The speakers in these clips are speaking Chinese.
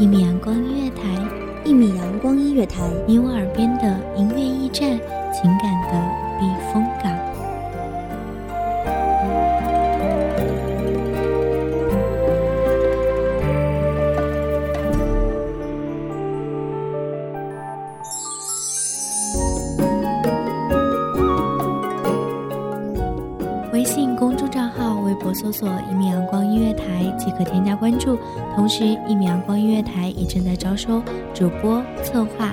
一米阳光音乐台，你我耳边的音乐驿站，情感的避风港。微信公众账号、微博搜索“一米阳光音乐台”即可添加关注。同时，一米阳光音乐台也正在招收主播、策划、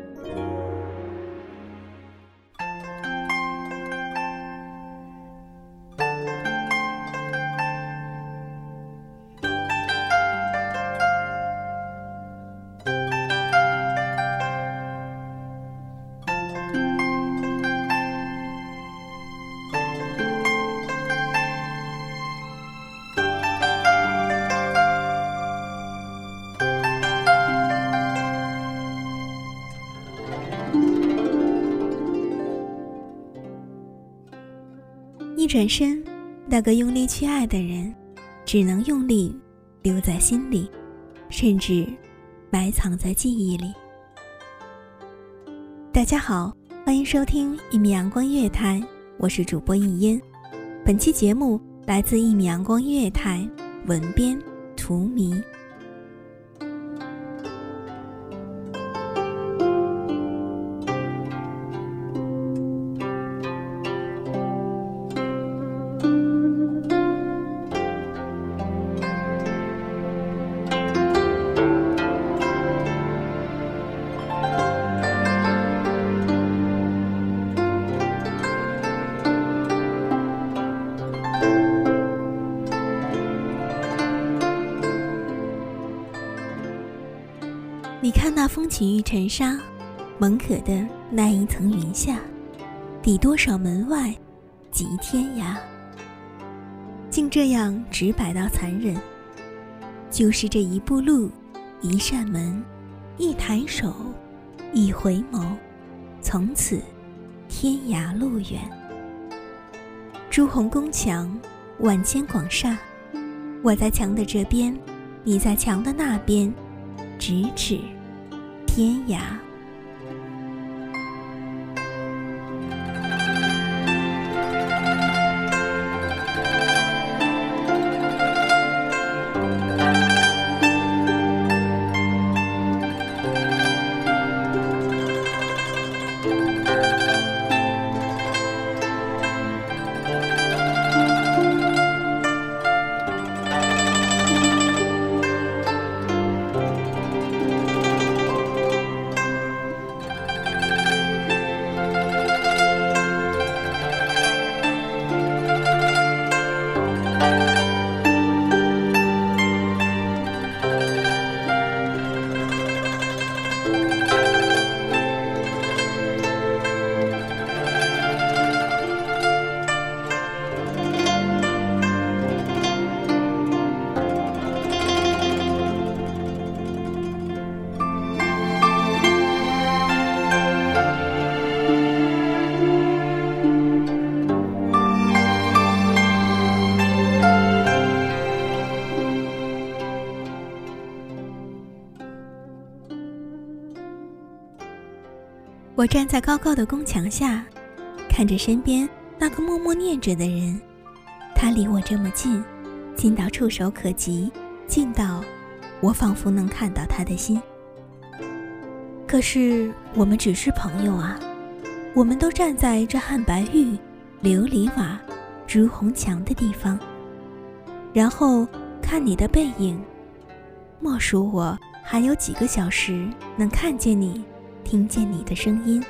一转身，那个用力去爱的人，只能用力留在心里，甚至埋藏在记忆里。大家好，欢迎收听一米阳光音乐台，我是主播应音。本期节目来自一米阳光音乐台，文编荼蘼。你看那风起欲尘沙，猛可的那一层云下，抵多少门外及天涯。竟这样直白到残忍，就是这一步路，一扇门，一抬手，一回眸，从此天涯路远。朱红宫墙，万千广厦，我在墙的这边，你在墙的那边，咫尺天涯。我站在高高的宫墙下，看着身边那个默默念着的人，他离我这么近，近到触手可及，近到我仿佛能看到他的心。可是我们只是朋友啊，我们都站在这汉白玉，琉璃瓦、如红墙的地方，然后看你的背影。默数我还有几个小时能看见你，听见你的声音。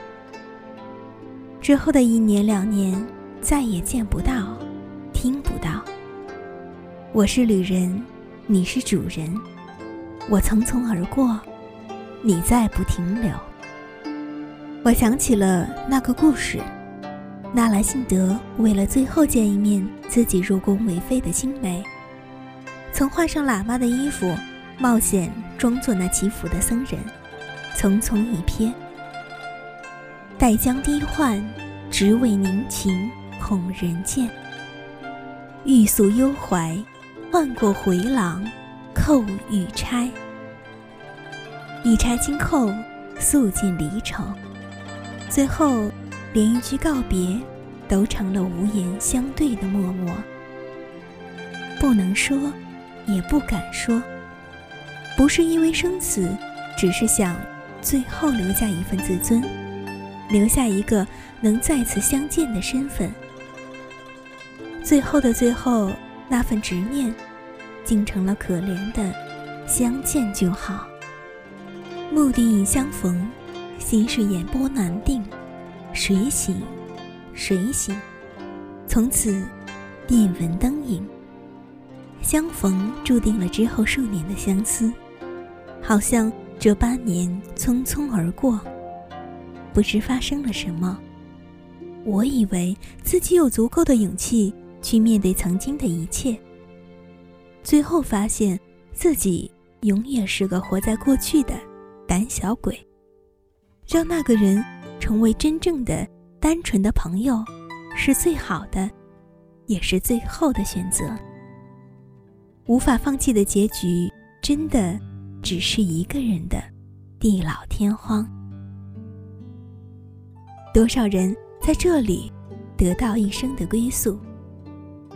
之后的1年2年，再也见不到，听不到。我是旅人，你是主人。我匆匆而过，你再不停留。我想起了那个故事，纳兰性德为了最后见一面自己入宫为妃的青梅，曾换上喇嘛的衣服，冒险装作那祈福的僧人，匆匆一瞥，待将低唤，只为凝情恐人见。欲诉幽怀，唤过回廊，扣玉钗，一钗轻扣，诉尽离愁。最后连一句告别都成了无言相对的默默，不能说也不敢说，不是因为生死，只是想最后留下一份自尊，留下一个能再次相见的身份。最后的最后，那份执念竟成了可怜的相见就好。目的已相逢，心事眼波难定，谁醒谁醒，从此电文灯影。相逢注定了之后数年的相思，好像这8年匆匆而过，不知发生了什么。我以为自己有足够的勇气去面对曾经的一切，最后发现自己永远是个活在过去的胆小鬼。让那个人成为真正的单纯的朋友，是最好的也是最后的选择。无法放弃的结局，真的只是一个人的地老天荒。多少人在这里得到一生的归宿，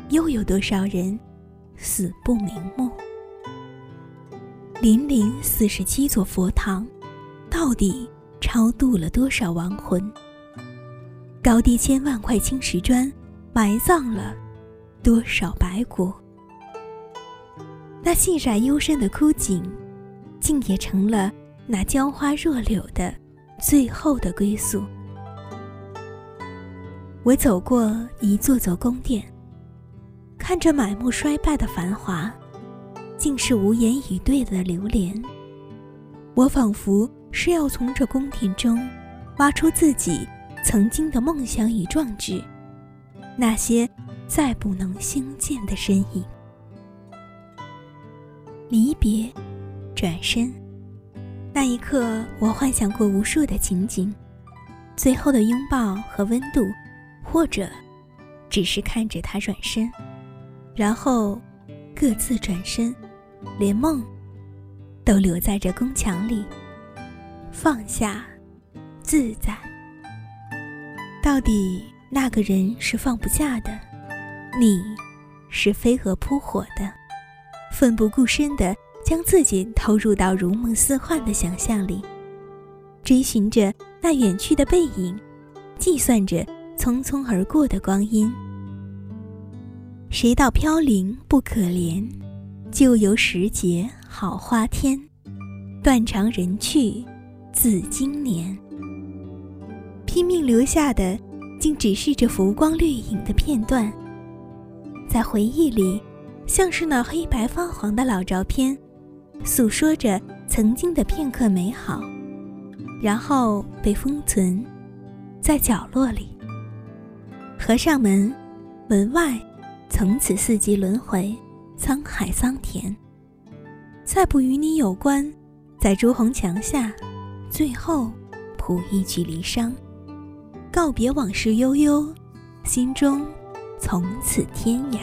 又有多少人死不瞑目。林林47座佛堂，到底超度了多少亡魂？高低千万块青石砖，埋葬了多少白骨？那细窄幽深的枯井，竟也成了那娇花弱柳的最后的归宿。我走过一座座宫殿，看着满目衰败的繁华，竟是无言以对的流连。我仿佛是要从这宫殿中挖出自己曾经的梦想与壮志，那些再不能兴建的身影。离别，转身，那一刻我幻想过无数的情景，最后的拥抱和温度，或者只是看着他转身，然后各自转身，连梦都留在这宫墙里，放下，自在。到底那个人是放不下的，你是飞蛾扑火的，奋不顾身地将自己投入到如梦似幻的想象里，追寻着那远去的背影，计算着匆匆而过的光阴。谁道飘零不可怜，就由时节好花天，断肠人去自今年。拼命留下的，竟只是这浮光掠影的片段，在回忆里像是那黑白发黄的老照片，诉说着曾经的片刻美好，然后被封存在角落里。合上门，门外从此四季轮回，沧海桑田，再不与你有关。在朱红墙下，最后谱一曲离殇，告别往事悠悠，心中从此天涯。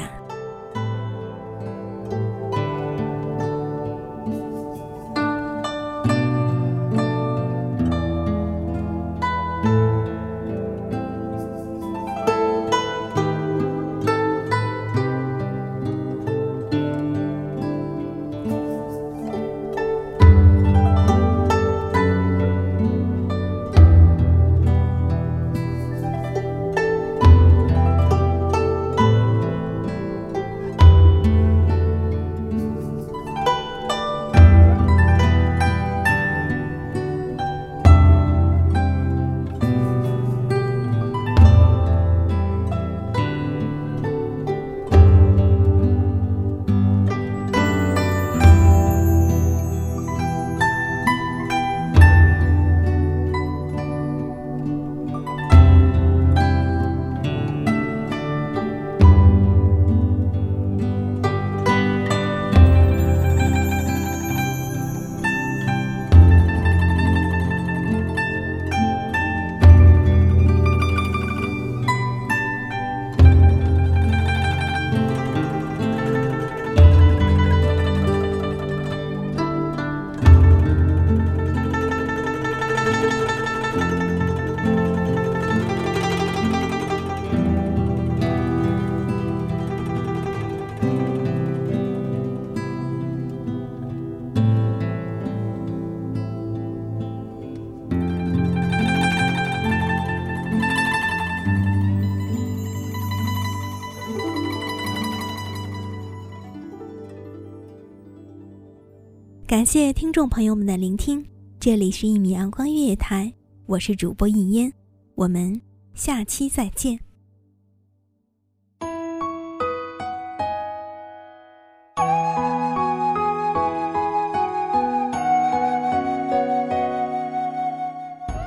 感谢听众朋友们的聆听，这里是1米阳光月夜台，我是主播映烟，我们下期再见。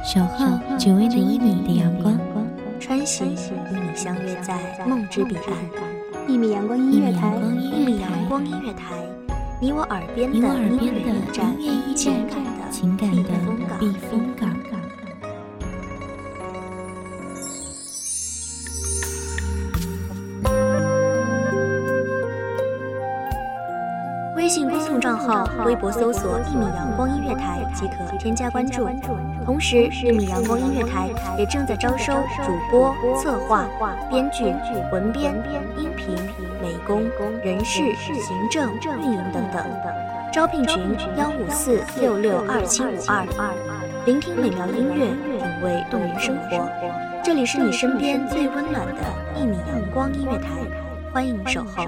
守候只为那1米的阳光，穿行与你相约在梦之彼岸。1米阳光音乐台，你我耳边的音乐驿站，情感的避风港。微信公众账号、微博搜索“1米阳光音乐台”即可添加关注。同时，1米阳光音乐台也正在招收主播、策划、编剧、文编、音频、美工、人事、行政、运营等等。招聘群154662752。聆听美妙音乐，品味动人生活。这里是你身边最温暖的1米阳光音乐台，欢迎守候。